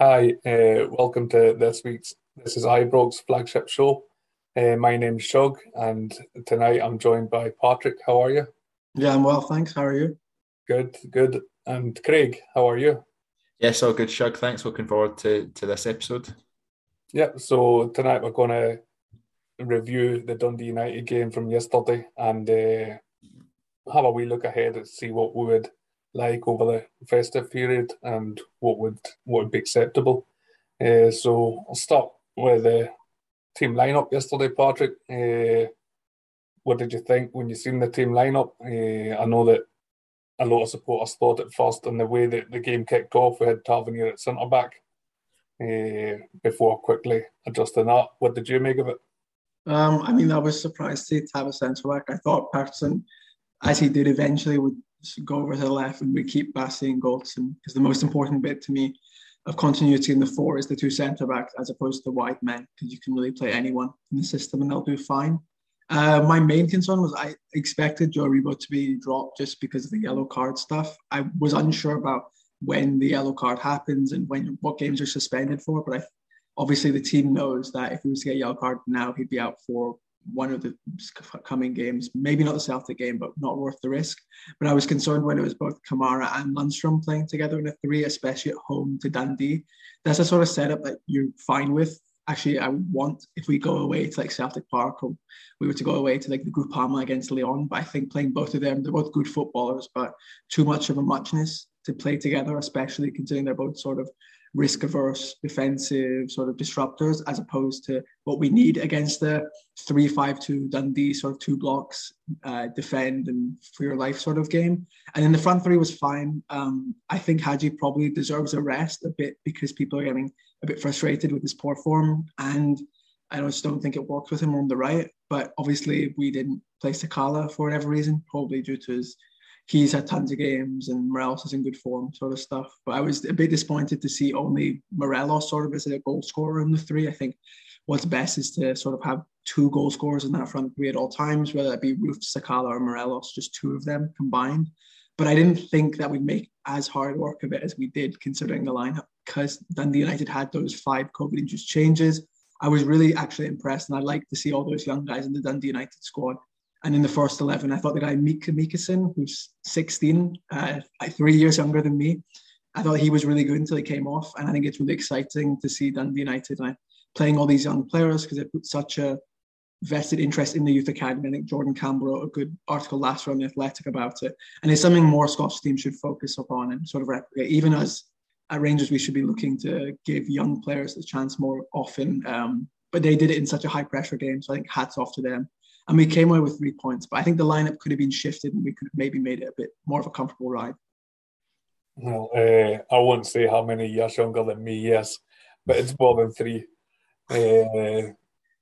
Hi, welcome to this is Ibrox Flagship Show. My name's Shug, and tonight I'm joined by Patrick. How are you? Yeah, I'm well, thanks. How are you? Good, good. And Craig, how are you? Yes, all good, Shug. Thanks. Looking forward to this episode. Yeah, so tonight we're going to review the Dundee United game from yesterday and have a wee look ahead and see what we would like over the festive period and what would be acceptable. So I'll start with the team lineup yesterday, Patrick. What did you think when you seen the team lineup? I know that a lot of supporters thought at first, and the way that the game kicked off, we had Tavernier at centre back before quickly adjusting that. What did you make of it? I was surprised to have a centre back. I thought Patterson, as he did eventually, would go over to the left and we keep Bassey and Goldson, because the most important bit to me of continuity in the four is the two centre-backs as opposed to wide men, because you can really play anyone in the system and they'll do fine. My main concern was I expected Joe Ribo to be dropped just because of the yellow card stuff. I was unsure about when the yellow card happens and what games are suspended for, but obviously the team knows that if he was to get a yellow card now, he'd be out for one of the coming games, maybe not the Celtic game, but not worth the risk. But I was concerned when it was both Kamara and Lundstrom playing together in a three, especially at home to Dundee. That's the sort of setup that you're fine with. Actually, I would want, if we go away to Celtic Park, or we were to go away to the Groupama against Leon, but I think playing both of them, they're both good footballers, but too much of a muchness to play together, especially considering they're both sort of risk-averse, defensive sort of disruptors, as opposed to what we need against the 3-5-2 Dundee sort of two blocks, defend and for your life sort of game. And then the front three was fine. I think Hadji probably deserves a rest a bit because people are getting a bit frustrated with his poor form, and I just don't think it worked with him on the right. But obviously we didn't play Takala for whatever reason, probably due to his he's had tons of games and Morelos is in good form sort of stuff. But I was a bit disappointed to see only Morelos sort of as a goal scorer in the three. I think what's best is to sort of have two goal scorers in that front three at all times, whether that be Roofe Sakala or Morelos, just two of them combined. But I didn't think that we'd make as hard work of it as we did considering the lineup, because Dundee United had those 5 COVID-induced changes. I was really actually impressed, and I'd like to see all those young guys in the Dundee United squad. And in the first 11, I thought the guy Mika Mikkonen, who's 16, 3 years younger than me, I thought he was really good until he came off. And I think it's really exciting to see Dundee United playing all these young players, because they put such a vested interest in the youth academy. I think Jordan Campbell wrote a good article last year on The Athletic about it. And it's something more Scots teams should focus upon and sort of replicate. Even us at Rangers, we should be looking to give young players the chance more often. But they did it in such a high-pressure game, so I think hats off to them. And we came away with 3 points, but I think the lineup could have been shifted and we could have maybe made it a bit more of a comfortable ride. Well, I won't say how many years younger than me, yes, but it's more than 3.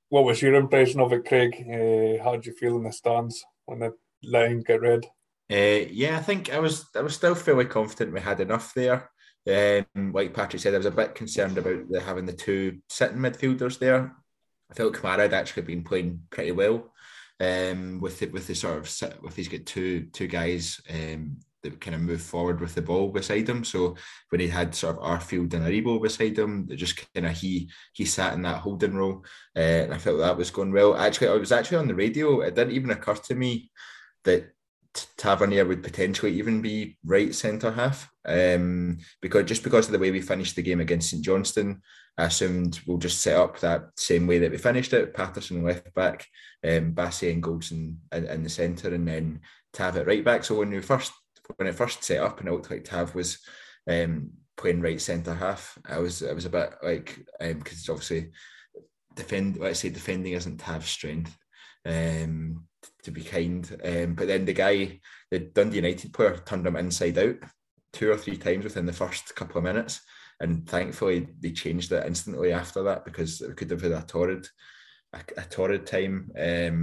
What was your impression of it, Craig? How did you feel in the stands when the line got read? Yeah, I think I was still fairly confident we had enough there. Like Patrick said, I was a bit concerned about having the two sitting midfielders there. I felt Kamara had actually been playing pretty well, with he's got two guys that kind of move forward with the ball beside him. So when he had sort of Arfield and Aribo beside him, that just kind of he sat in that holding role, and I felt that was going well. Actually, I was actually on the radio. It didn't even occur to me that Tavernier would potentially even be right centre half, because of the way we finished the game against St Johnstone. I assumed we'll just set up that same way that we finished it. Patterson left back, Bassey and Goldson in the centre, and then Tav at right back. So when it first set up and it looked like Tav was playing right centre half, I was a bit like, because it's obviously defending isn't Tav's strength. To be kind, but then the Dundee United player turned him inside out 2 or 3 times within the first couple of minutes, and thankfully they changed it instantly after that, because it could have had a torrid time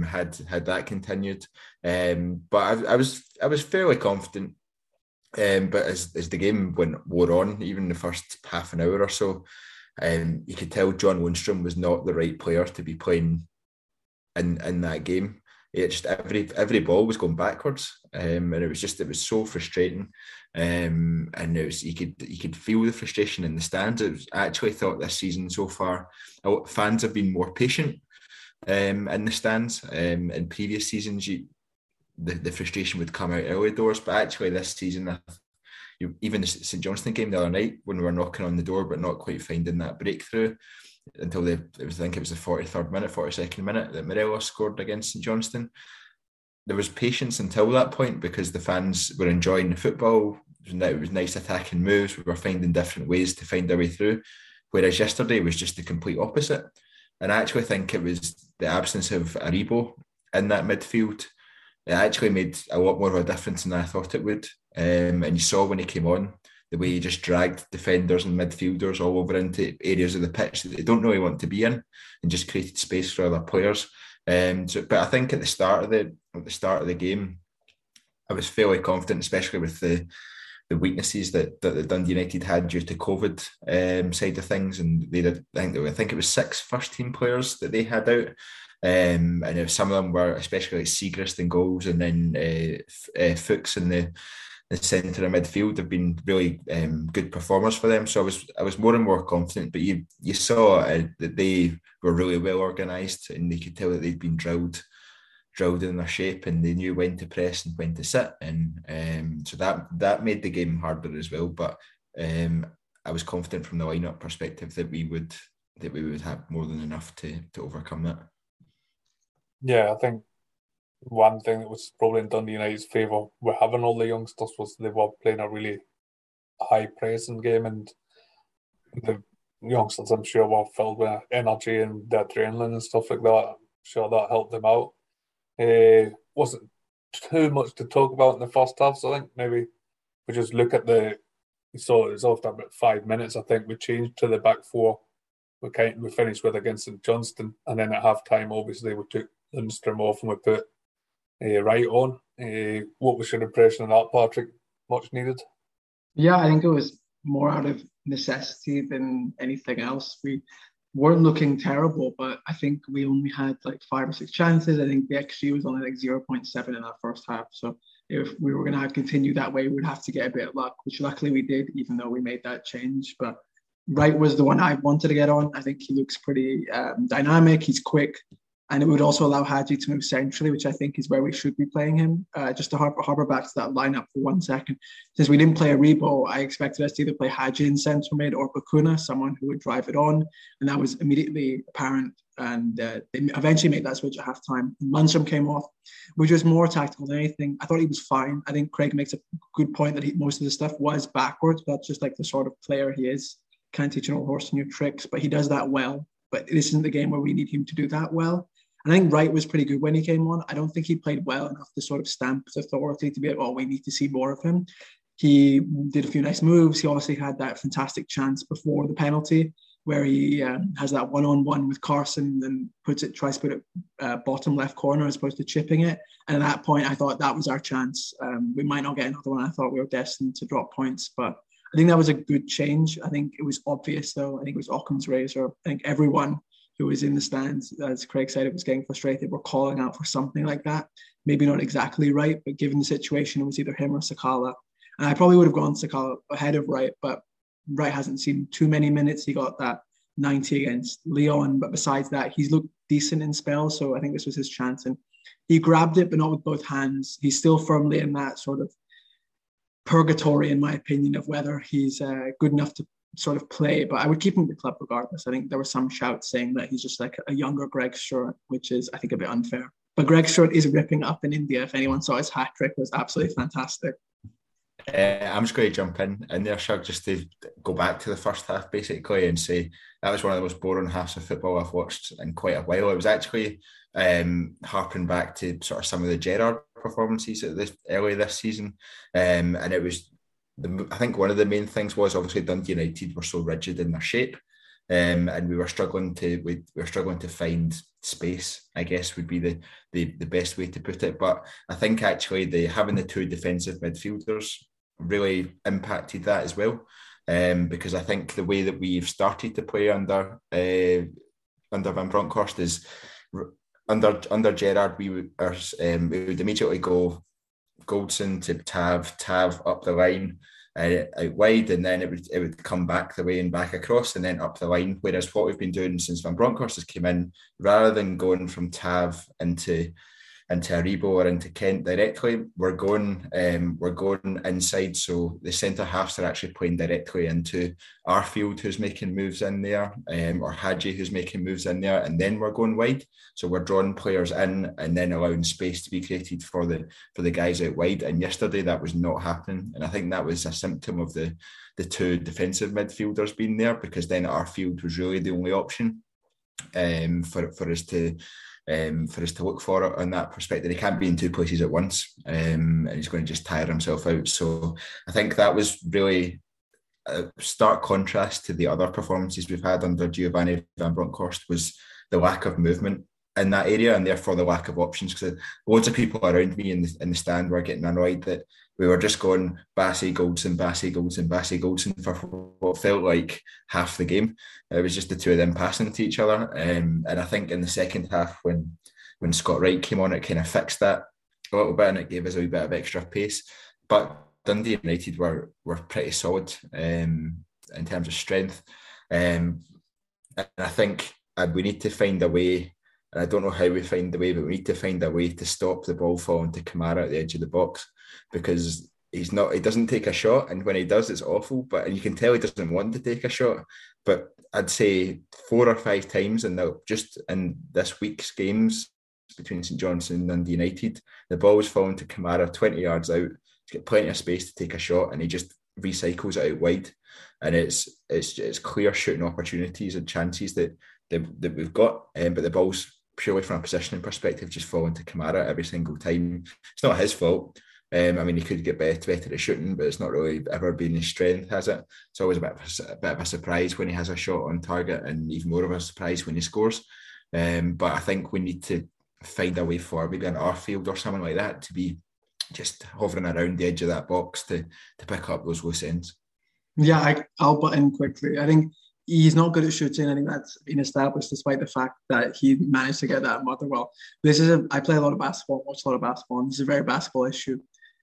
had that continued. But I was fairly confident, but as the game wore on, even the first half an hour or so, you could tell John Lundstrom was not the right player to be playing in that game. it just every ball was going backwards, and it was so frustrating, and it was, you could feel the frustration in the stands. It was actually thought this season so far, fans have been more patient in the stands. In previous seasons, the frustration would come out early doors, but actually this season, even the St Johnstone game the other night, when we were knocking on the door but not quite finding that breakthrough until I think it was the 42nd minute that Morelos scored against St Johnstone. There was patience until that point because the fans were enjoying the football. It was nice attacking moves. We were finding different ways to find our way through, whereas yesterday was just the complete opposite. And I actually think it was the absence of Aribo in that midfield. It actually made a lot more of a difference than I thought it would. And you saw when he came on, the way he just dragged defenders and midfielders all over into areas of the pitch that they don't really want to be in, and just created space for other players. But I think at the start of the game, I was fairly confident, especially with the weaknesses that the Dundee United had due to COVID side of things, and they did. I think it was 6 first-team players that they had out. And some of them were, especially like Segrist in goals, and then Fuchs in the centre of midfield, have been really good performers for them. So I was more and more confident. But you saw that they were really well organised, and they could tell that they'd been drilled in their shape, and they knew when to press and when to sit. And so that made the game harder as well. But I was confident from the lineup perspective that we would have more than enough to overcome that. Yeah, I think one thing that was probably in Dundee United's favour with having all the youngsters was they were playing a really high pressing game, and the youngsters, I'm sure, were filled with energy and the adrenaline and stuff like that. I'm sure that helped them out. Wasn't too much to talk about in the first half, so I think maybe we just look at it was after about 5 minutes, I think we changed to the back four. We finished with against St Johnstone, and then at half time, obviously, we took Lundstrom off and we put Wright on. What was your impression of that, Patrick? Much needed? Yeah, I think it was more out of necessity than anything else. We weren't looking terrible, but I think we only had like 5 or 6 chances. I think the XG was only like 0.7 in that first half. So if we were going to continue that way, we'd have to get a bit of luck, which luckily we did, even though we made that change. But Wright was the one I wanted to get on. I think he looks pretty dynamic. He's quick. And it would also allow Hadji to move centrally, which I think is where we should be playing him. Just to harbour back to that lineup for 1 second. Since we didn't play Aribo, I expected us to either play Hadji in central mid or Bakuna, someone who would drive it on. And that was immediately apparent. And they eventually made that switch at halftime. Lundstrom came off, which was more tactical than anything. I thought he was fine. I think Craig makes a good point that most of the stuff was backwards. That's just like the sort of player he is. Can't teach an old horse new tricks, but he does that well. But this isn't the game where we need him to do that well. And I think Wright was pretty good when he came on. I don't think he played well enough to sort of stamp his authority to be like, oh, we need to see more of him. He did a few nice moves. He obviously had that fantastic chance before the penalty where he has that one-on-one with Carson and tries to put it bottom left corner as opposed to chipping it. And at that point, I thought that was our chance. We might not get another one. I thought we were destined to drop points, but I think that was a good change. I think it was obvious, though. I think it was Ockham's razor. I think everyone who was in the stands, as Craig said, it was getting frustrated, were calling out for something like that. Maybe not exactly right, but given the situation, it was either him or Sakala. And I probably would have gone Sakala ahead of Wright, but Wright hasn't seen too many minutes. He got that 90 against Leon, but besides that, he's looked decent in spells, so I think this was his chance. And he grabbed it, but not with both hands. He's still firmly in that sort of purgatory, in my opinion, of whether he's good enough to sort of play, but I would keep him at the club regardless. I think there were some shouts saying that he's just like a younger Greg Stewart, which is, I think, a bit unfair. But Greg Stewart is ripping up in India. If anyone saw his hat trick, it was absolutely fantastic. I'm just going to jump in there, Shug, just to go back to the first half, basically, and say that was one of the most boring halves of football I've watched in quite a while. It was actually harping back to sort of some of the Gerrard performances early this season, and it was, I think one of the main things was obviously Dundee United were so rigid in their shape, and we were struggling to find space, I guess would be the best way to put it. But I think actually having the 2 defensive midfielders really impacted that as well, because I think the way that we've started to play under Van Bronckhorst is under Gerrard, we would immediately go Goldson to Tav up the line, out wide, and then it would come back the way and back across and then up the line. Whereas what we've been doing since Van Bronckhorst has come in, rather than going from Tav into Aribo or into Kent directly, we're going inside. So the centre halves are actually playing directly into Arfield, who's making moves in there, or Hadji, who's making moves in there, and then we're going wide. So we're drawing players in and then allowing space to be created for the guys out wide. And yesterday that was not happening, and I think that was a symptom of the two defensive midfielders being there, because then Arfield was really the only option for us to look for it on that perspective. He can't be in two places at once, and he's going to just tire himself out. So I think that was really a stark contrast to the other performances we've had under Giovanni Van Bronckhorst, was the lack of movement in that area and therefore the lack of options, because loads of people around me in the stand were getting annoyed that we were just going Bassey, Goldson, Bassey, Goldson, Bassey, Goldson for what felt like half the game. It was just the two of them passing to each other. And I think in the second half, when Scott Wright came on, it kind of fixed that a little bit and it gave us a wee bit of extra pace. But Dundee United were pretty solid in terms of strength. And I think we need to find a way, and I don't know how we find the way, but we need to find a way to stop the ball falling to Kamara at the edge of the box, because he doesn't take a shot, and when he does it's awful, and you can tell he doesn't want to take a shot. But I'd say 4 or 5 times in this week's games between St Johnstone and Dundee United, the ball was falling to Kamara 20 yards out. He's got plenty of space to take a shot and he just recycles it out wide, and it's clear shooting opportunities and chances that we've got, but the ball's purely from a positioning perspective just falling to Kamara every single time. It's not his fault. I mean, he could get better at shooting, but it's not really ever been his strength, has it? It's always a bit of a surprise when he has a shot on target, and even more of a surprise when he scores. But I think we need to find a way for maybe an Arfield or someone like that to be just hovering around the edge of that box to pick up those loose ends. Yeah, I'll butt in quickly. I think he's not good at shooting. I think that's been established, despite the fact that he managed to get that at Motherwell. I play a lot of basketball, watch a lot of basketball, and this is a very basketball issue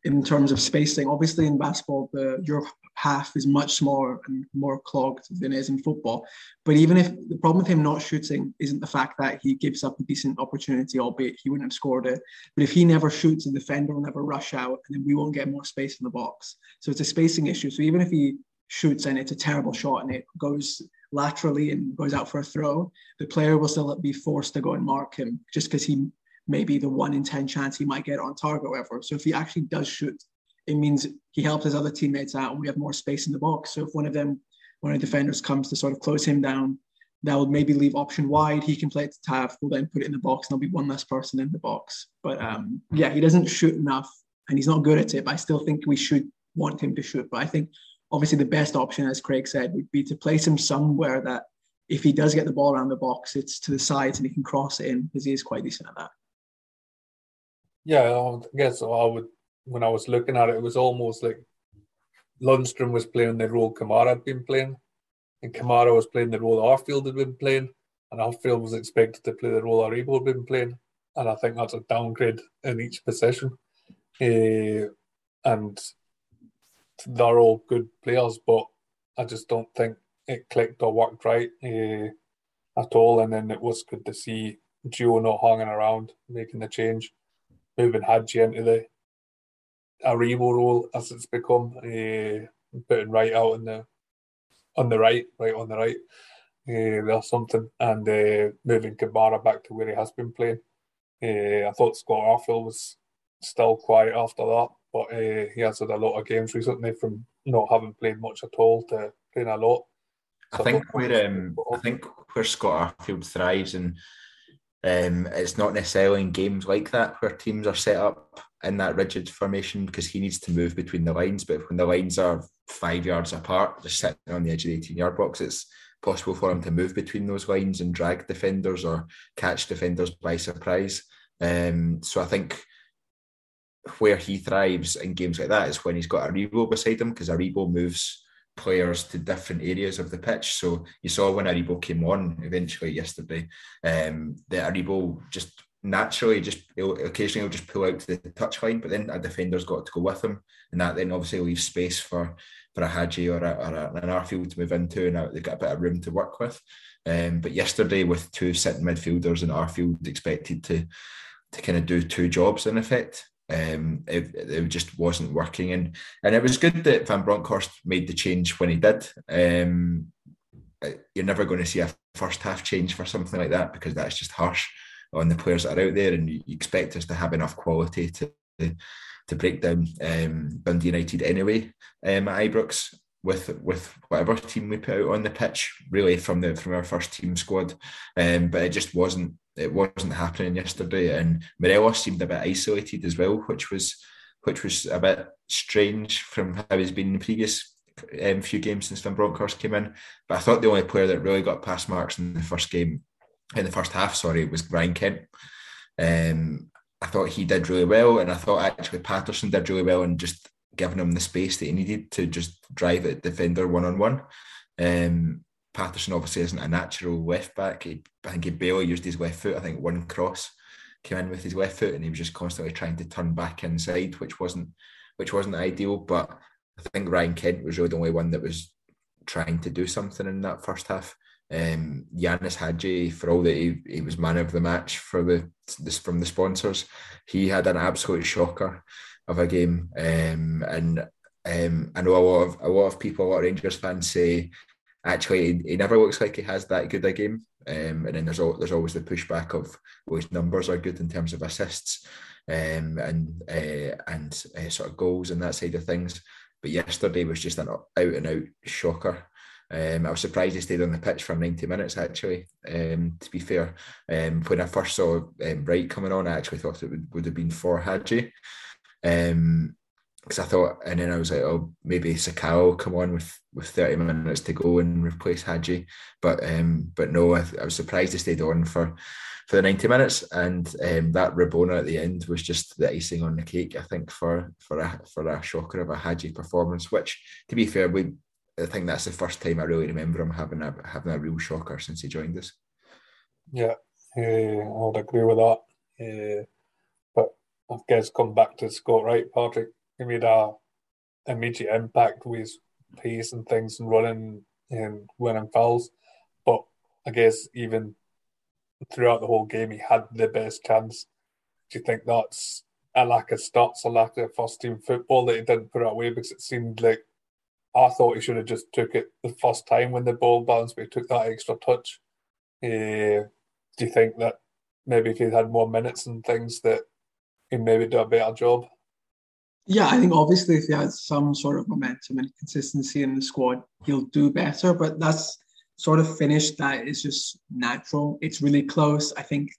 in terms of spacing. Obviously, in basketball, your half is much smaller and more clogged than it is in football. But even if the problem with him not shooting isn't the fact that he gives up a decent opportunity, albeit he wouldn't have scored it, but if he never shoots, the defender will never rush out, and then we won't get more space in the box. So it's a spacing issue. So even if he shoots and it's a terrible shot and it goes laterally and goes out for a throw, the player will still be forced to go and mark him, just because he maybe the 1 in 10 chance he might get on target or whatever. So if he actually does shoot, it means he helps his other teammates out and we have more space in the box. So if one of the defenders comes to sort of close him down, that will maybe leave option wide. He can play it to Tav, we'll then put it in the box, and there'll be one less person in the box. But yeah, he doesn't shoot enough and he's not good at it, but I still think we should want him to shoot. But I think obviously the best option, as Craig said, would be to place him somewhere that if he does get the ball around the box, it's to the sides and he can cross it in, because he is quite decent at that. Yeah, I guess when I was looking at it, it was almost like Lundstrom was playing the role Kamara had been playing, and Kamara was playing the role Arfield had been playing, and Arfield was expected to play the role Aribo had been playing. And I think that's a downgrade in each position. And they're all good players, but I just don't think it clicked or worked right at all. And then it was good to see Gio not hanging around, making the change, moving Hadji into the Aribo role as it's become, putting right out on the right, there's something, and moving Kamara back to where he has been playing. I thought Scott Arfield was still quiet after that, but he has had a lot of games recently, from not having played much at all to playing a lot. So I think where Scott Arfield thrives, and it's not necessarily in games like that where teams are set up in that rigid formation, because he needs to move between the lines. But when the lines are 5 yards apart, just sitting on the edge of the 18-yard box, it's possible for him to move between those lines and drag defenders or catch defenders by surprise. So I think where he thrives in games like that is when he's got Aribo beside him, because Aribo moves players to different areas of the pitch. So you saw when Aribo came on eventually yesterday, that Aribo just naturally just occasionally he'll just pull out to the touchline, but then a defender's got to go with him, and that then obviously leaves space for a Hadji or an Arfield to move into, and they've got a bit of room to work with. But yesterday, with two sitting midfielders and Arfield expected to kind of do two jobs in effect, it just wasn't working. And it was good that Van Bronckhorst made the change when he did. You're never going to see a first half change for something like that, because that's just harsh on the players that are out there, and you expect us to have enough quality to break down Dundee United anyway at Ibrox with whatever team we put out on the pitch, really, from our first team squad. But it just wasn't happening yesterday, and Morelos seemed a bit isolated as well, which was a bit strange from how he's been in the previous few games since Van Bronckhorst came in. But I thought the only player that really got past marks in the first half, was Ryan Kent. I thought he did really well, and I thought actually Patterson did really well in just giving him the space that he needed to just drive at defender one-on-one. Patterson obviously isn't a natural left back. I think he barely used his left foot. I think one cross came in with his left foot, and he was just constantly trying to turn back inside, which wasn't ideal. But I think Ryan Kent was really the only one that was trying to do something in that first half. Yanis Hadji, for all that he was man of the match for from the sponsors, he had an absolute shocker of a game. And I know a lot of people, a lot of Rangers fans say actually he never looks like he has that good a game. And then there's always the pushback of, well, his numbers are good in terms of assists and sort of goals and that side of things. But yesterday was just an out and out shocker. I was surprised he stayed on the pitch for 90 minutes, actually, to be fair. When I first saw Wright coming on, I actually thought it would have been for Hadji. Because I thought, and then I was like, oh, maybe Sakala will come on with 30 minutes to go and replace Hadji. But no, I was surprised he stayed on for the 90 minutes. And that Rabona at the end was just the icing on the cake, I think, for a shocker of a Hadji performance, which, to be fair, I think that's the first time I really remember him having a real shocker since he joined us. Yeah, I would agree with that. But I guess come back to Scott Wright, Patrick. He made an immediate impact with his pace and things and running and winning fouls. But I guess even throughout the whole game, he had the best chance. Do you think that's a lack of stats, a lack of first-team football that he didn't put it away? Because it seemed like I thought he should have just took it the first time when the ball bounced, but he took that extra touch. Do you think that maybe if he had more minutes and things that he maybe do a better job? Yeah, I think obviously if he has some sort of momentum and consistency in the squad, he'll do better. But that's sort of finish that is just natural. It's really close. I think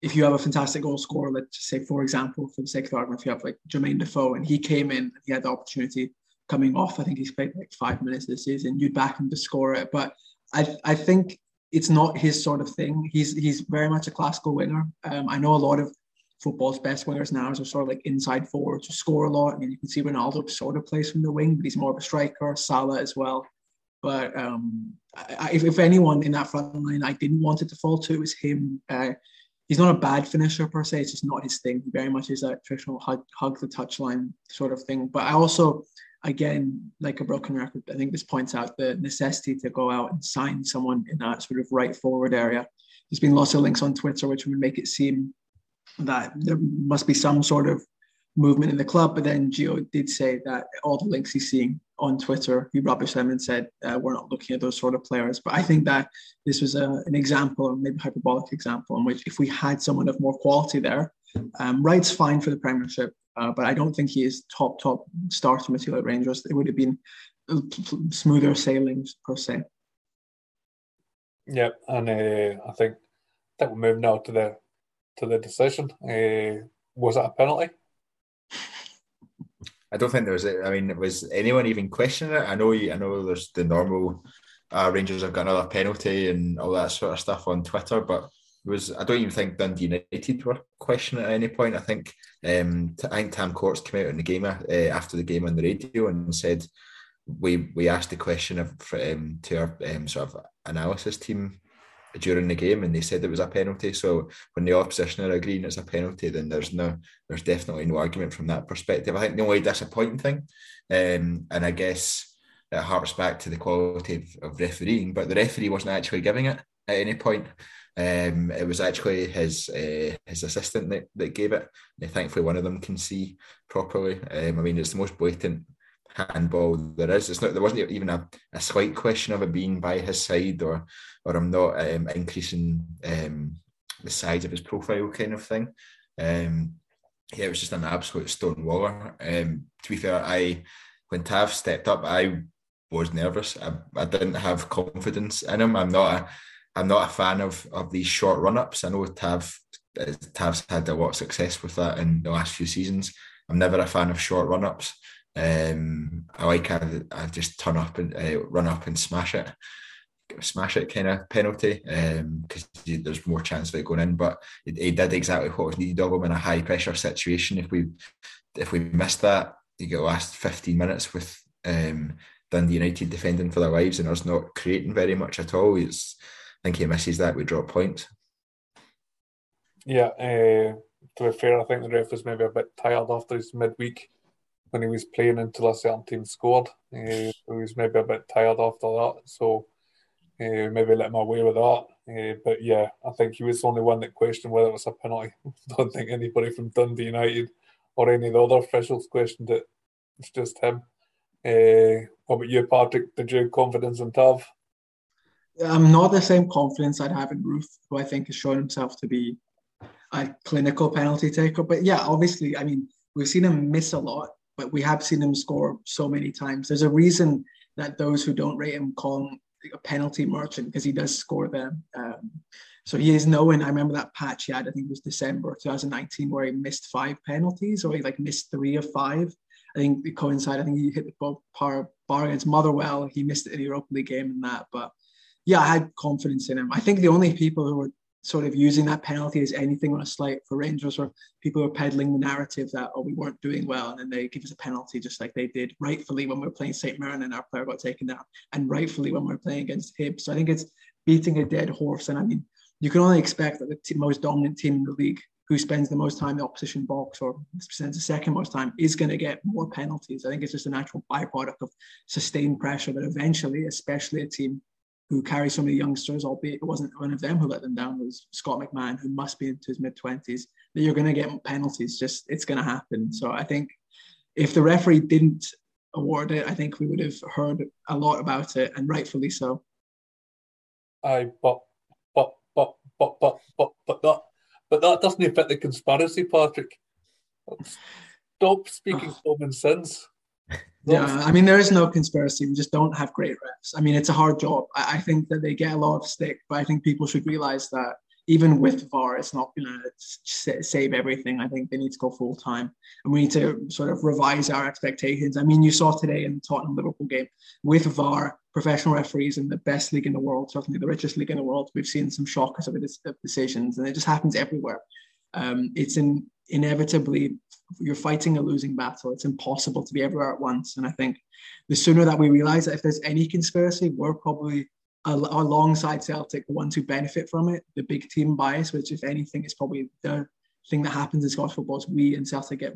if you have a fantastic goal scorer, let's just say, for example, for the sake of argument, if you have like Jermaine Defoe and he came in, he had the opportunity coming off, I think he's played like 5 minutes this season, you'd back him to score it. But I think it's not his sort of thing. He's very much a classical winger. I know a lot of football's best wingers now are sort of like inside forwards who score a lot. I mean, you can see Ronaldo sort of plays from the wing, but he's more of a striker, Salah as well. But if anyone in that front line I didn't want it to fall to, it was him. He's not a bad finisher per se, it's just not his thing. He very much is a traditional hug the touchline sort of thing. But I also... Again, like a broken record, I think this points out the necessity to go out and sign someone in that sort of right forward area. There's been lots of links on Twitter which would make it seem that there must be some sort of movement in the club, but then Gio did say that all the links he's seeing on Twitter, he rubbished them and said, we're not looking at those sort of players. But I think that this was an example, maybe a hyperbolic example, in which if we had someone of more quality there, Wright's fine for the Premiership. But I don't think he is top starter material at Rangers. It would have been smoother sailings, per se. Yep, and I think we'll move now to the decision. Was that a penalty? I don't think there was. I mean, was anyone even questioning it? I know there's the normal Rangers have got another penalty and all that sort of stuff on Twitter, but. I don't even think Dundee United were questioning at any point. I think Tam Courts came out in the game after the game on the radio and said we asked the question to our sort of analysis team during the game and they said it was a penalty. So when the opposition are agreeing it's a penalty, then there's definitely no argument from that perspective. I think the only disappointing thing, and I guess it harps back to the quality of refereeing, but the referee wasn't actually giving it at any point. It was actually his assistant that gave it. And thankfully, one of them can see properly. I mean, it's the most blatant handball there is. It's not. There wasn't even a slight question of it being by his side or him not increasing the size of his profile, kind of thing. Yeah, it was just an absolute stonewaller. To be fair, when Tav stepped up, I was nervous. I didn't have confidence in him. I'm not a fan of these short run-ups. I know Tav's had a lot of success with that in the last few seasons. I'm never a fan of short run-ups. I like I just turn up and run up and smash it kind of penalty, because there's more chance of it going in. But he did exactly what was needed of him in a high pressure situation. If we missed that, you get the last 15 minutes with Dundee United defending for their lives and us not creating very much at all. I think he misses that, we drop points. Yeah, to be fair, I think the ref was maybe a bit tired after his midweek when he was playing until a certain team scored. He was maybe a bit tired after that, so maybe let him away with that. But yeah, I think he was the only one that questioned whether it was a penalty. I don't think anybody from Dundee United or any of the other officials questioned it. It's just him. What about you, Patrick? Did you have confidence in Tav? I'm not the same confidence I'd have in Roofe, who I think has shown himself to be a clinical penalty taker. But yeah, obviously, I mean, we've seen him miss a lot, but we have seen him score so many times. There's a reason that those who don't rate him call him a penalty merchant, because he does score them. So he is known. I remember that patch he had, I think it was December 2019, where he missed 5 penalties, or he missed 3 of 5. I think it coincided. I think he hit the bar against Motherwell. He missed it in the Europa League game and that, but yeah, I had confidence in him. I think the only people who were sort of using that penalty as anything on a slight for Rangers were people who are peddling the narrative that, oh, we weren't doing well, and then they give us a penalty, just like they did rightfully when we were playing St. Mirren and our player got taken down, and rightfully when we were playing against Hibs. So I think it's beating a dead horse. And I mean, you can only expect that the most dominant team in the league, who spends the most time in the opposition box or spends the second most time, is going to get more penalties. I think it's just a natural byproduct of sustained pressure that eventually, especially a team who carries so many youngsters, albeit it wasn't one of them who let them down, it was Scott McMahon, who must be into his mid-20s, that you're going to get penalties. Just, it's going to happen. So I think if the referee didn't award it, I think we would have heard a lot about it, and rightfully so. But that doesn't fit the conspiracy, Patrick. Stop speaking common sense. Yeah, I mean, there is no conspiracy. We just don't have great refs. I mean, it's a hard job. I think that they get a lot of stick, but I think people should realise that even with VAR, it's not going to save everything. I think they need to go full-time, and we need to sort of revise our expectations. I mean, you saw today in the Tottenham-Liverpool game, with VAR, professional referees in the best league in the world, certainly the richest league in the world, we've seen some shockers of decisions, and it just happens everywhere. It's inevitably, you're fighting a losing battle. It's impossible to be everywhere at once. And I think the sooner that we realise that if there's any conspiracy, we're probably, alongside Celtic, the ones who benefit from it, the big team bias, which if anything is probably the thing that happens in Scottish football, is we in Celtic get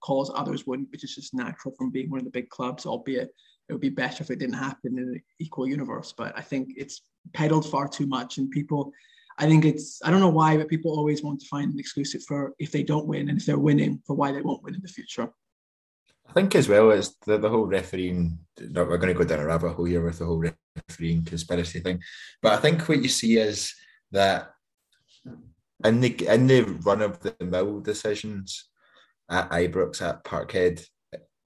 calls others wouldn't, which is just natural from being one of the big clubs, albeit it would be better if it didn't happen in an equal universe. But I think it's peddled far too much, and people, I don't know why, but people always want to find an excuse for if they don't win, and if they're winning, for why they won't win in the future. I think as well as the whole refereeing, we're going to go down a rabbit hole here with the whole refereeing conspiracy thing, but I think what you see is that in the run-of-the-mill decisions at Ibrox, at Parkhead,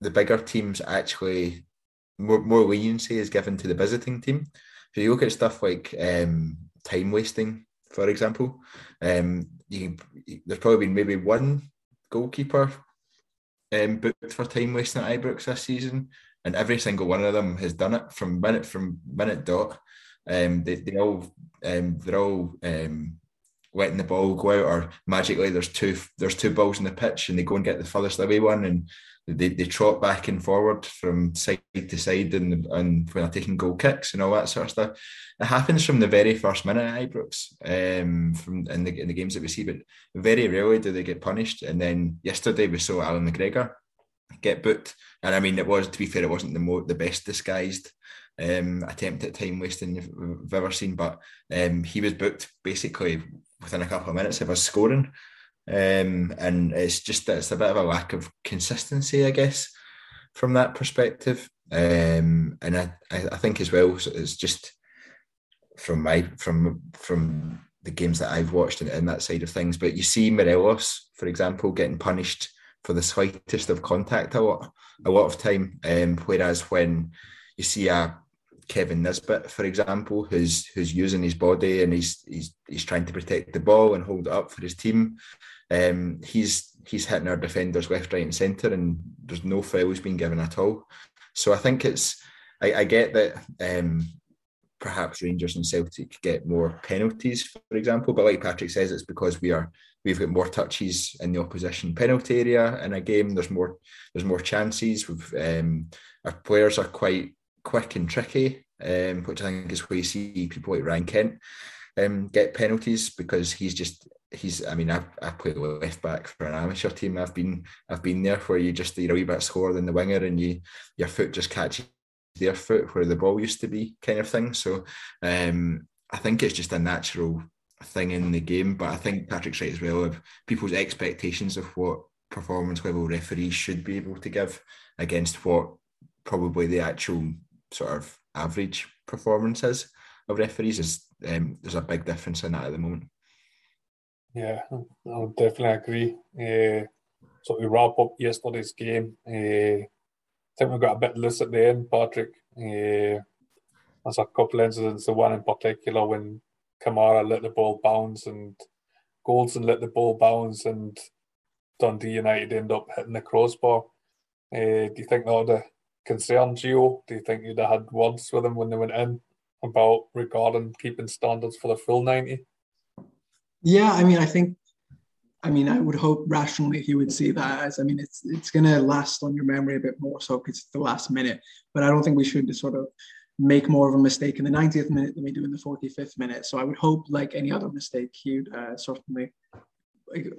the bigger teams actually, more leniency is given to the visiting team. So you look at stuff like time-wasting, for example, there's probably been maybe one goalkeeper booked for time wasting at Ibrox this season, and every single one of them has done it from minute dot. They're all letting the ball go out, or magically there's two balls on the pitch and they go and get the furthest away one, and They trot back and forward from side to side, and when they're taking goal kicks and all that sort of stuff, it happens from the very first minute at Ibrox, in the games that we see. But very rarely do they get punished. And then yesterday we saw Alan McGregor get booked, and I mean, it was, to be fair, it wasn't the best disguised attempt at time wasting we've ever seen. But he was booked basically within a couple of minutes of us scoring. And it's just that it's a bit of a lack of consistency, I guess, from that perspective. And I think as well, it's just from the games that I've watched and that side of things. But you see Morelos, for example, getting punished for the slightest of contact a lot of time. Whereas when you see a Kevin Nisbet, for example, who's using his body and he's trying to protect the ball and hold it up for his team. He's hitting our defenders left, right, and centre, and there's no fouls being given at all. So I think I get that perhaps Rangers and Celtic get more penalties, for example. But like Patrick says, it's because we've got more touches in the opposition penalty area in a game. There's more chances. Our players are quite quick and tricky, which I think is where you see people like Ryan Kent get penalties, because he's. I mean, I play left back for an amateur team. I've been there, where you're a wee bit slower than the winger, and your foot just catches their foot where the ball used to be, kind of thing. So I think it's just a natural thing in the game. But I think Patrick's right as well, of people's expectations of what performance level referees should be able to give against what probably the actual sort of average performances of referees is. There's a big difference in that at the moment. Yeah, I would definitely agree. So we wrap up yesterday's game. I think we got a bit loose at the end, Patrick. There's a couple of incidents, the one in particular when Kamara let the ball bounce and Goldson let the ball bounce and Dundee United end up hitting the crossbar. Do you think that would have concerned Gio? Do you think you'd have had words with him when they went in about regarding keeping standards for the full 90? Yeah, I mean, I would hope rationally he would see that as, I mean, it's going to last on your memory a bit more so because it's the last minute. But I don't think we should sort of make more of a mistake in the 90th minute than we do in the 45th minute. So I would hope, like any other mistake, he'd certainly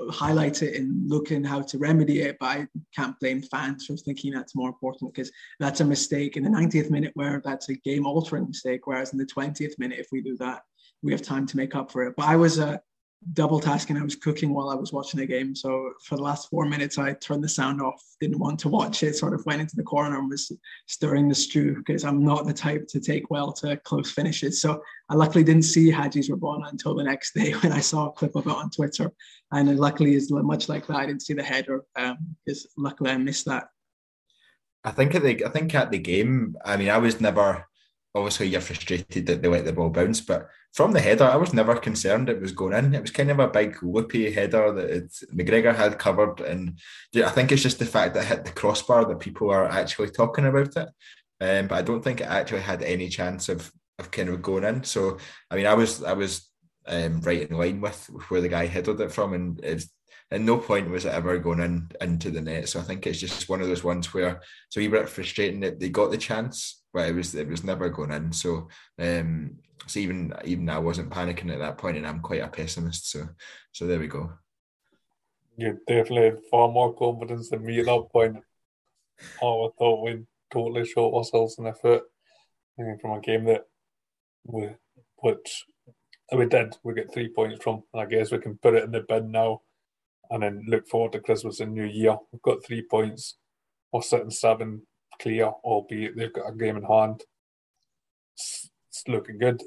highlight it and look in how to remedy it. But I can't blame fans for thinking that's more important, because that's a mistake in the 90th minute where that's a game-altering mistake, whereas in the 20th minute, if we do that, we have time to make up for it. But I was double tasking. I was cooking while I was watching the game, so for the last 4 minutes I turned the sound off, didn't want to watch it, sort of went into the corner and was stirring the stew, because I'm not the type to take well to close finishes. So I luckily didn't see Hadji's Rabona until the next day when I saw a clip of it on Twitter, and luckily is much like that. I didn't see the header, because luckily I missed that. I think at the game, I mean, I was never, obviously you're frustrated that they let the ball bounce, but from the header, I was never concerned it was going in. It was kind of a big loopy header that McGregor had covered, and I think it's just the fact that it hit the crossbar that people are actually talking about it. But I don't think it actually had any chance of kind of going in. So I mean, I was right in line with where the guy headed it from, and it's, at no point was it ever going into the net. So I think it's just one of those ones where it's a wee bit frustrating that they got the chance, but it was never going in. So even I wasn't panicking at that point, and I'm quite a pessimist. So there we go. You definitely had far more confidence than me at that point. Oh, I thought we'd totally shot ourselves in the foot. I mean, from a game that we get 3 points from, and I guess we can put it in the bin now. And then look forward to Christmas and New Year. We've got 3 points. We're sitting 7 clear, albeit they've got a game in hand. It's looking good.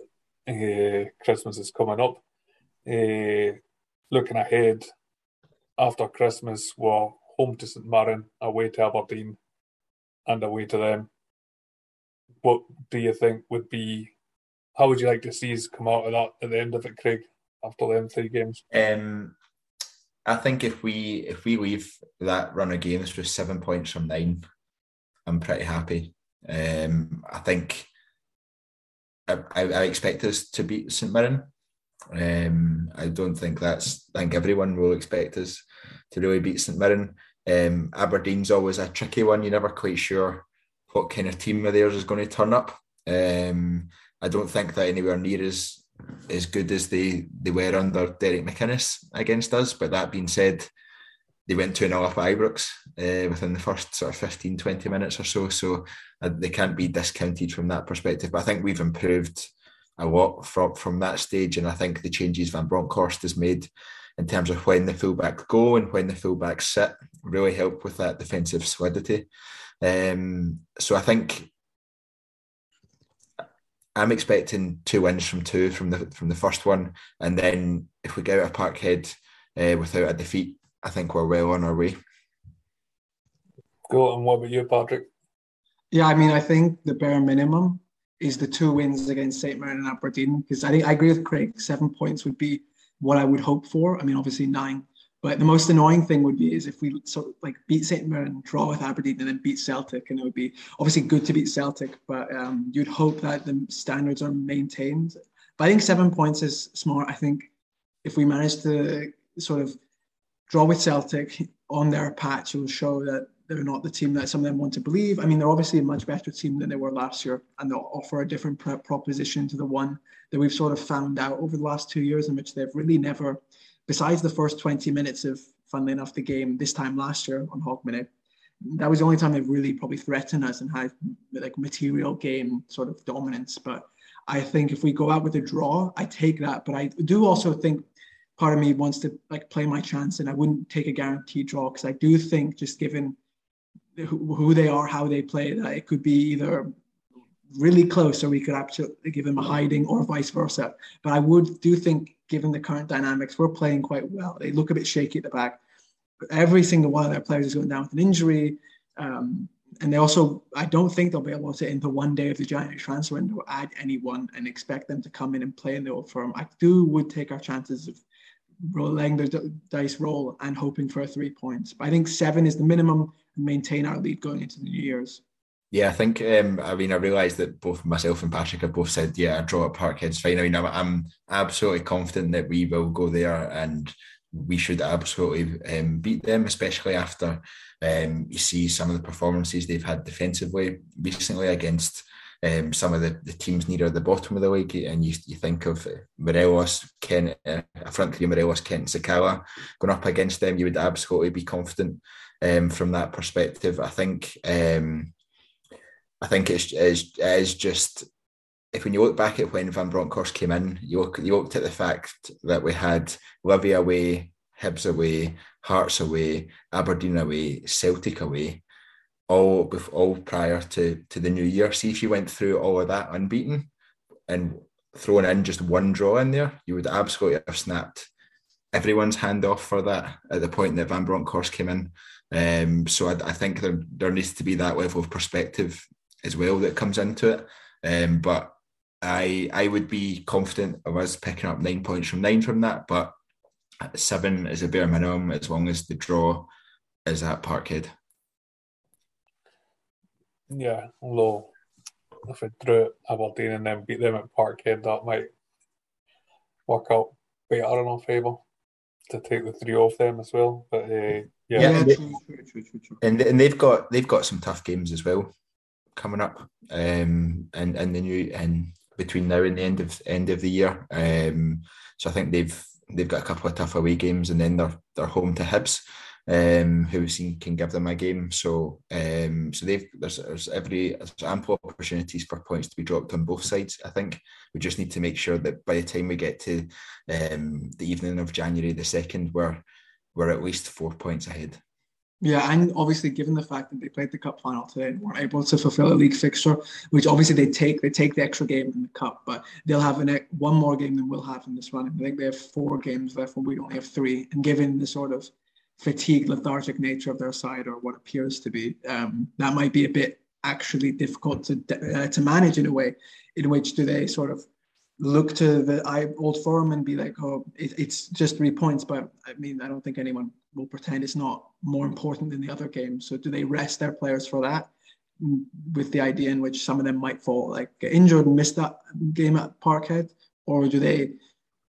Christmas is coming up. Looking ahead, after Christmas, we're home to St Mirren, away to Aberdeen, and away to them. What do you think would be... How would you like to see us come out of that at the end of it, Craig, after them 3 games? I think if we leave that run of games with 7 points from 9, I'm pretty happy. I think I expect us to beat St Mirren. I don't think I think everyone will expect us to really beat St Mirren. Aberdeen's always a tricky one. You're never quite sure what kind of team of theirs is going to turn up. I don't think that anywhere near as good as they were under Derek McInnes against us. But that being said, they went 2-0 up at Ibrox within the first sort of 15, 20 minutes or so. So they can't be discounted from that perspective. But I think we've improved a lot from that stage. And I think the changes Van Bronckhorst has made in terms of when the fullback go and when the fullback sit really help with that defensive solidity. So I think I'm expecting 2 wins from 2 from the first one, and then if we get out of Parkhead without a defeat, I think we're well on our way. Go on, what about you, Patrick? Yeah, I mean, I think the bare minimum is the 2 wins against St. Mirren and Aberdeen, because I think I agree with Craig, 7 points would be what I would hope for. I mean, obviously 9, but the most annoying thing would be is if we sort of like beat St. Mirren, draw with Aberdeen, and then beat Celtic, and it would be obviously good to beat Celtic, but you'd hope that the standards are maintained. But I think 7 points is smart. I think if we manage to sort of draw with Celtic on their patch, it will show that they're not the team that some of them want to believe. I mean, they're obviously a much better team than they were last year, and they'll offer a different proposition to the one that we've sort of found out over the last 2 years, in which they've really never, besides the first 20 minutes of, funnily enough, the game this time last year on Hog Minute, that was the only time they've really probably threatened us and had like material game sort of dominance. But I think if we go out with a draw, I take that. But I do also think part of me wants to like play my chance, and I wouldn't take a guaranteed draw, because I do think, just given who they are, how they play, that it could be either really close or we could absolutely give them a hiding, or vice versa. But I do think, given the current dynamics, we're playing quite well. They look a bit shaky at the back, but every single one of their players is going down with an injury. And they also, I don't think they'll be able to, in the one day of the January transfer window, add anyone and expect them to come in and play in the Old Firm. I would take our chances of letting the dice roll and hoping for 3 points. But I think 7 is the minimum, and maintain our lead going into the New Year's. Yeah, I think, I mean, I realise that both myself and Patrick have both said, yeah, a draw at Parkhead's fine. I mean, I'm absolutely confident that we will go there and we should absolutely beat them, especially after you see some of the performances they've had defensively recently against some of the teams nearer the bottom of the league. And you think of Morelos, Kent, a front three, Morelos, Kent, Sakala, going up against them, you would absolutely be confident from that perspective. I think it is just, if when you look back at when Van Bronckhorst came in, you looked at the fact that we had Livy away, Hibs away, Hearts away, Aberdeen away, Celtic away, all prior to the new year. See, if you went through all of that unbeaten and thrown in just one draw in there, you would absolutely have snapped everyone's hand off for that at the point that Van Bronckhorst came in. So I think there needs to be that level of perspective as well that comes into it. But I would be confident of us picking up 9 points from 9 from that, but 7 is a bare minimum, as long as the draw is at Parkhead. Yeah, low. If we drew at Aberdeen and then beat them at Parkhead, that might work out better in our favour to take the 3 off them as well. But yeah. True. And they've got some tough games as well coming up, and the new, and between now and the end of the year. So I think they've got a couple of tough away games, and then they're home to Hibs, who we've seen can give them a game. So there's ample opportunities for points to be dropped on both sides. I think we just need to make sure that by the time we get to the evening of January the 2nd, we're at least 4 points ahead. Yeah, and obviously given the fact that they played the cup final today and weren't able to fulfill a league fixture, which obviously they take the extra game in the cup, but they'll have one more game than we'll have in this run. I think they have 4 games, therefore we only have 3. And given the sort of fatigued, lethargic nature of their side, or what appears to be, that might be a bit actually difficult to manage in a way. In which, do they sort of look to the Old Firm and be like, oh, it's just 3 points, but I mean, I don't think anyone will pretend it's not more important than the other games. So do they rest their players for that, with the idea in which some of them might fall, like get injured and miss that game at Parkhead, or do they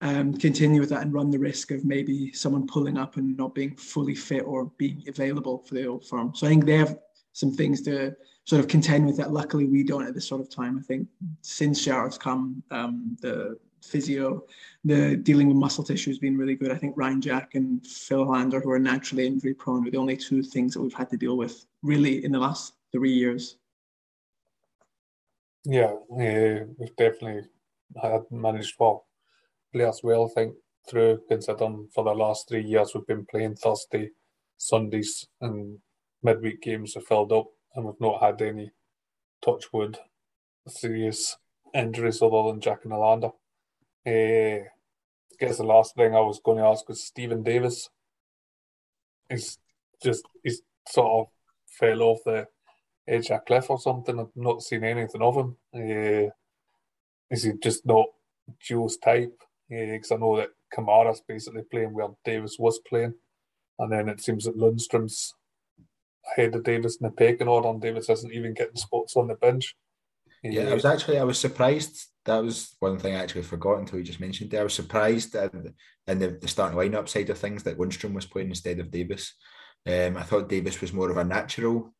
continue with that and run the risk of maybe someone pulling up and not being fully fit or being available for the Old Firm. So I think they have some things to sort of contend with that luckily we don't at this sort of time. I think since Gerrard's come, the physio, the dealing with muscle tissue has been really good. I think Ryan Jack and Phil Hollander, who are naturally injury prone, are the only two things that we've had to deal with really in the last 3 years. Yeah, we've definitely had managed well, players well, I think, through, considering for the last 3 years we've been playing Thursday, Sundays and midweek games have filled up, and we've not had any, touch wood, serious injuries other than Jack and Hollander. I guess the last thing I was going to ask was Stephen Davis. He's sort of fell off the edge of a cliff or something. I've not seen anything of him. Is he just not Joe's type? Because I know that Kamara's basically playing where Davis was playing, and then it seems that Lundstrom's ahead of Davis in the pecking order, and Davis isn't even getting spots on the bench. Yeah, I was surprised. That was one thing I actually forgot until you just mentioned it. I was surprised at the starting lineup side of things that Lundstrom was playing instead of Davis. I thought Davis was more of a natural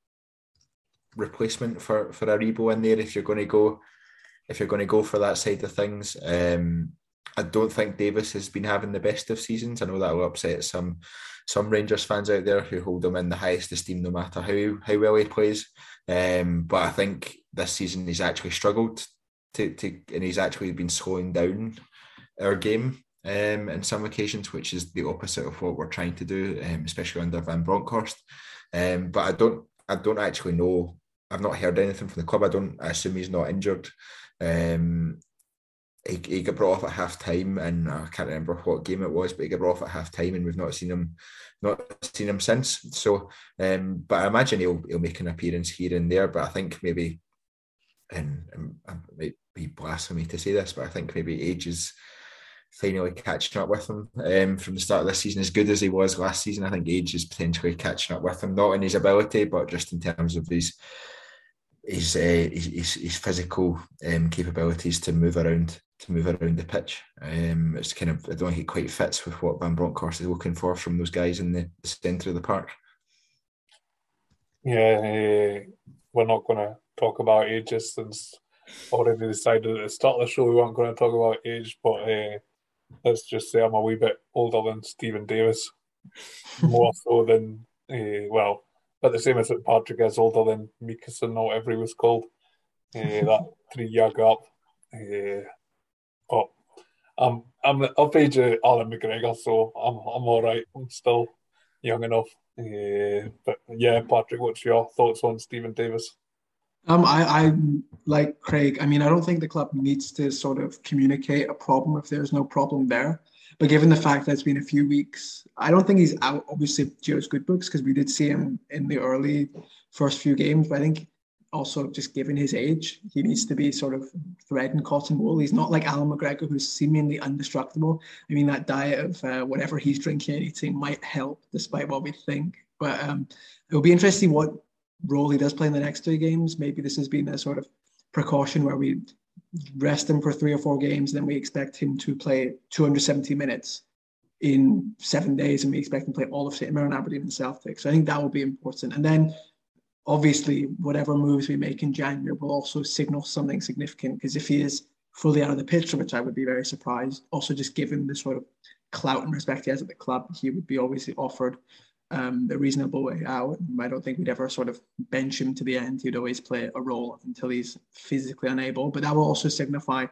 replacement for Aribo in there if you're going to go for that side of things. I don't think Davis has been having the best of seasons. I know that will upset some Rangers fans out there who hold him in the highest esteem no matter how well he plays. But I think this season he's actually struggled and he's actually been slowing down our game in some occasions, which is the opposite of what we're trying to do, especially under Van Bronckhorst. But I don't actually know. I've not heard anything from the club. I assume he's not injured. He got brought off at half time, and I can't remember what game it was, but he got brought off at half time, and we've not seen him since. So, but I imagine he'll make an appearance here and there. But I think maybe, and it might be blasphemy to say this, but I think maybe age is finally catching up with him from the start of this season. As good as he was last season, I think age is potentially catching up with him, not in his ability, but just in terms of his physical capabilities to move around the pitch. It's kind of, I don't think it quite fits with what Van Bronckhorst is looking for from those guys in the centre of the park. Yeah, we're not going to talk about ages since already decided at the start of the show we weren't going to talk about age, but let's just say I'm a wee bit older than Stephen Davis, more so than, but the same as that Patrick is older than Mikkonen or whatever he was called, that 3 year gap. But I'm of age of Alan McGregor, so I'm all right. I'm still young enough. But yeah, Patrick, what's your thoughts on Stephen Davis? I like Craig. I mean, I don't think the club needs to sort of communicate a problem if there's no problem there. But given the fact that it's been a few weeks, I don't think he's out, obviously, Joe's good books, because we did see him in the early first few games. But I think also just given his age, he needs to be sort of thread and cotton wool. He's not like Alan McGregor, who's seemingly indestructible. I mean, that diet of whatever he's drinking and eating might help, despite what we think. But it'll be interesting what role he does play in the next 2 games. Maybe this has been a sort of precaution where we rest him for 3 or 4 games, then we expect him to play 270 minutes in 7 days, and we expect him to play all of St. Mirren, Aberdeen and Celtic. So I think that will be important. And then obviously whatever moves we make in January will also signal something significant, because if he is fully out of the picture, which I would be very surprised, also just given the sort of clout and respect he has at the club, he would be obviously offered the reasonable way out. I don't think we'd ever sort of bench him to the end. He'd always play a role until he's physically unable, but that will also signify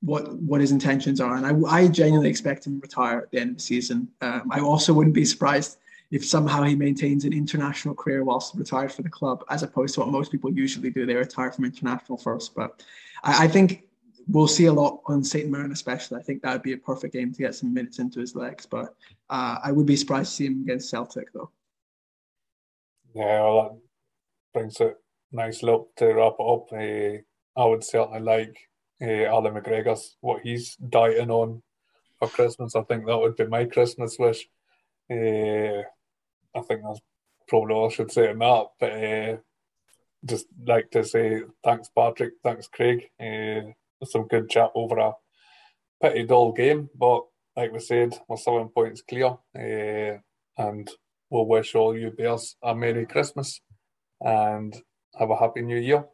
what his intentions are. And I genuinely expect him to retire at the end of the season. I also wouldn't be surprised if somehow he maintains an international career whilst retired for the club, as opposed to what most people usually do. They retire from international first, but I think we'll see a lot on St. Mirren especially. I think that would be a perfect game to get some minutes into his legs, but I would be surprised to see him against Celtic, though. Yeah, well, that brings a nice look to wrap it up. I would certainly like Alan McGregor's, what he's dieting on for Christmas. I think that would be my Christmas wish. I think that's probably all I should say on that, but just like to say thanks, Patrick, thanks, Craig. Some good chat over a pretty dull game, but like we said, we're 7 points clear, and we'll wish all you Bears a Merry Christmas and have a Happy New Year.